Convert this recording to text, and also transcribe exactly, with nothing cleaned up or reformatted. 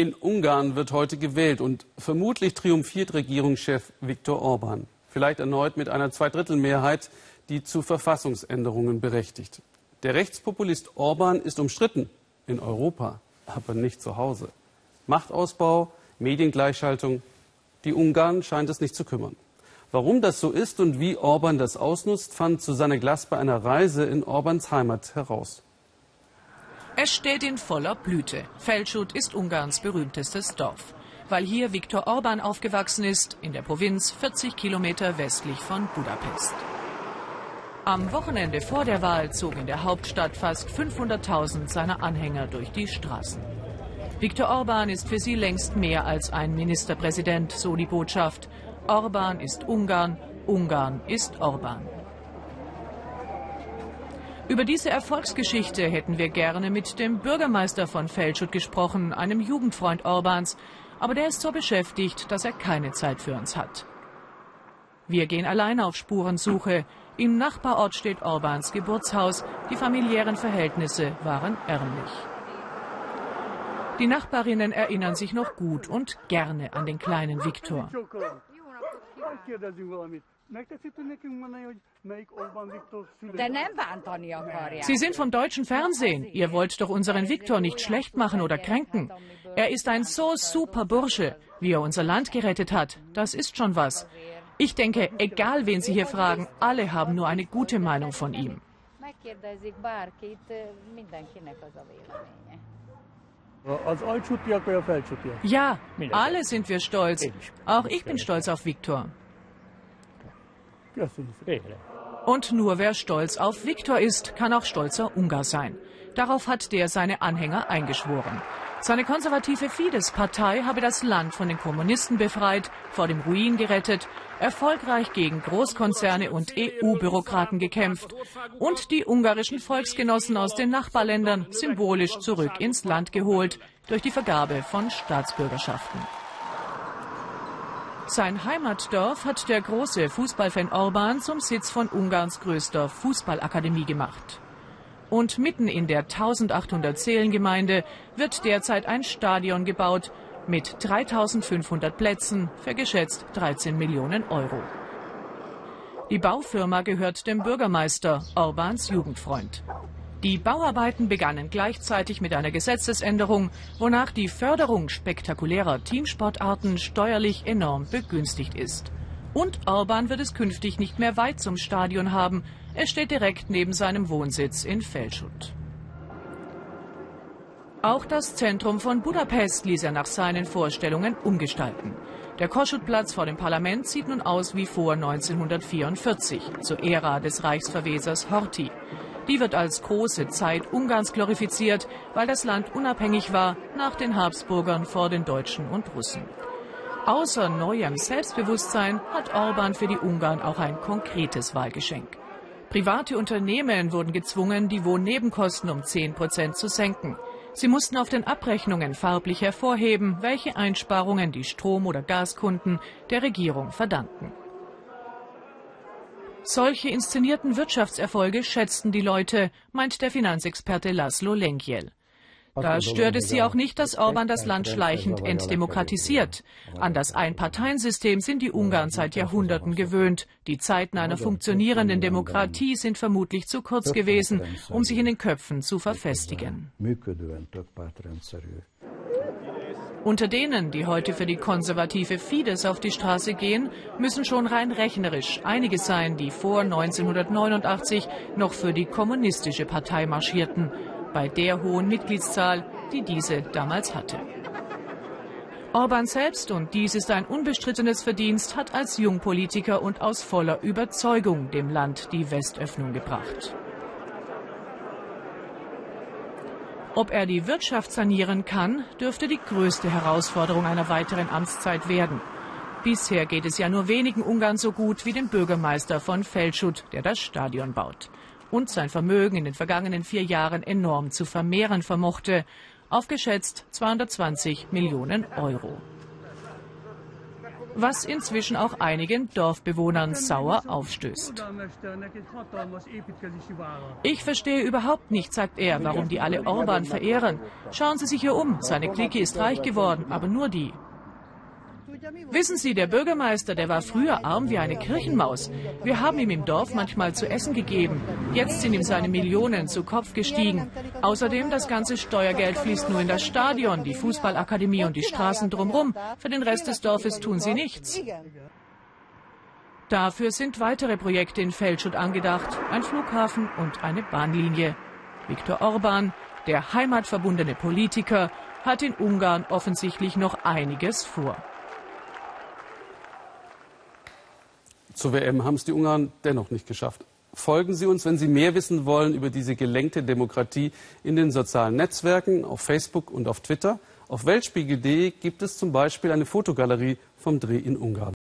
In Ungarn wird heute gewählt und vermutlich triumphiert Regierungschef Viktor Orbán. Vielleicht erneut mit einer Zweidrittelmehrheit, die zu Verfassungsänderungen berechtigt. Der Rechtspopulist Orbán ist umstritten in Europa, aber nicht zu Hause. Machtausbau, Mediengleichschaltung, die Ungarn scheint es nicht zu kümmern. Warum das so ist und wie Orbán das ausnutzt, fand Susanne Glass bei einer Reise in Orbáns Heimat heraus. Es steht in voller Blüte. Felcsút ist Ungarns berühmtestes Dorf. Weil hier Viktor Orbán aufgewachsen ist, in der Provinz vierzig Kilometer westlich von Budapest. Am Wochenende vor der Wahl zog in der Hauptstadt fast fünfhunderttausend seiner Anhänger durch die Straßen. Viktor Orbán ist für sie längst mehr als ein Ministerpräsident, so die Botschaft. Orbán ist Ungarn, Ungarn ist Orbán. Über diese Erfolgsgeschichte hätten wir gerne mit dem Bürgermeister von Felcsút gesprochen, einem Jugendfreund Orbáns, aber der ist so beschäftigt, dass er keine Zeit für uns hat. Wir gehen allein auf Spurensuche. Im Nachbarort steht Orbáns Geburtshaus. Die familiären Verhältnisse waren ärmlich. Die Nachbarinnen erinnern sich noch gut und gerne an den kleinen Viktor. Sie sind vom deutschen Fernsehen. Ihr wollt doch unseren Viktor nicht schlecht machen oder kränken. Er ist ein so super Bursche, wie er unser Land gerettet hat. Das ist schon was. Ich denke, egal wen Sie hier fragen, alle haben nur eine gute Meinung von ihm. Ja, alle sind wir stolz. Auch ich bin stolz auf Viktor. Und nur wer stolz auf Viktor ist, kann auch stolzer Ungar sein. Darauf hat der seine Anhänger eingeschworen. Seine konservative Fidesz-Partei habe das Land von den Kommunisten befreit, vor dem Ruin gerettet, erfolgreich gegen Großkonzerne und E U-Bürokraten gekämpft und die ungarischen Volksgenossen aus den Nachbarländern symbolisch zurück ins Land geholt durch die Vergabe von Staatsbürgerschaften. Sein Heimatdorf hat der große Fußballfan Orbán zum Sitz von Ungarns größter Fußballakademie gemacht. Und mitten in der eintausendachthundert-Seelen-Gemeinde wird derzeit ein Stadion gebaut mit dreitausendfünfhundert Plätzen für geschätzt dreizehn Millionen Euro. Die Baufirma gehört dem Bürgermeister, Orbáns Jugendfreund. Die Bauarbeiten begannen gleichzeitig mit einer Gesetzesänderung, wonach die Förderung spektakulärer Teamsportarten steuerlich enorm begünstigt ist. Und Orbán wird es künftig nicht mehr weit zum Stadion haben. Es steht direkt neben seinem Wohnsitz in Felcsút. Auch das Zentrum von Budapest ließ er nach seinen Vorstellungen umgestalten. Der Kossuthplatz vor dem Parlament sieht nun aus wie vor neunzehnhundertvierundvierzig, zur Ära des Reichsverwesers Horthy. Die wird als große Zeit Ungarns glorifiziert, weil das Land unabhängig war, nach den Habsburgern vor den Deutschen und Russen. Außer neuem Selbstbewusstsein hat Orbán für die Ungarn auch ein konkretes Wahlgeschenk. Private Unternehmen wurden gezwungen, die Wohnnebenkosten um zehn Prozent zu senken. Sie mussten auf den Abrechnungen farblich hervorheben, welche Einsparungen die Strom- oder Gaskunden der Regierung verdanken. Solche inszenierten Wirtschaftserfolge schätzten die Leute, meint der Finanzexperte Laszlo Lengyel. Da stört es sie auch nicht, dass Orbán das Land schleichend entdemokratisiert. An das Einparteiensystem sind die Ungarn seit Jahrhunderten gewöhnt. Die Zeiten einer funktionierenden Demokratie sind vermutlich zu kurz gewesen, um sich in den Köpfen zu verfestigen. Unter denen, die heute für die konservative Fidesz auf die Straße gehen, müssen schon rein rechnerisch einige sein, die vor neunzehnhundertneunundachtzig noch für die kommunistische Partei marschierten, bei der hohen Mitgliedszahl, die diese damals hatte. Orbán selbst, und dies ist ein unbestrittenes Verdienst, hat als Jungpolitiker und aus voller Überzeugung dem Land die Westöffnung gebracht. Ob er die Wirtschaft sanieren kann, dürfte die größte Herausforderung einer weiteren Amtszeit werden. Bisher geht es ja nur wenigen Ungarn so gut wie dem Bürgermeister von Felcsút, der das Stadion baut. Und sein Vermögen in den vergangenen vier Jahren enorm zu vermehren vermochte, auf geschätzt zweihundertzwanzig Millionen Euro. was inzwischen auch einigen Dorfbewohnern sauer aufstößt. Ich verstehe überhaupt nicht, sagt er, warum die alle Orbán verehren. Schauen Sie sich hier um, seine Clique ist reich geworden, aber nur die. Wissen Sie, der Bürgermeister, der war früher arm wie eine Kirchenmaus. Wir haben ihm im Dorf manchmal zu essen gegeben. Jetzt sind ihm seine Millionen zu Kopf gestiegen. Außerdem, das ganze Steuergeld fließt nur in das Stadion, die Fußballakademie und die Straßen drumherum. Für den Rest des Dorfes tun sie nichts. Dafür sind weitere Projekte in Felcsút angedacht. Ein Flughafen und eine Bahnlinie. Viktor Orbán, der heimatverbundene Politiker, hat in Ungarn offensichtlich noch einiges vor. Zur W M haben es die Ungarn dennoch nicht geschafft. Folgen Sie uns, wenn Sie mehr wissen wollen über diese gelenkte Demokratie in den sozialen Netzwerken, auf Facebook und auf Twitter. Auf weltspiegel punkt de gibt es zum Beispiel eine Fotogalerie vom Dreh in Ungarn.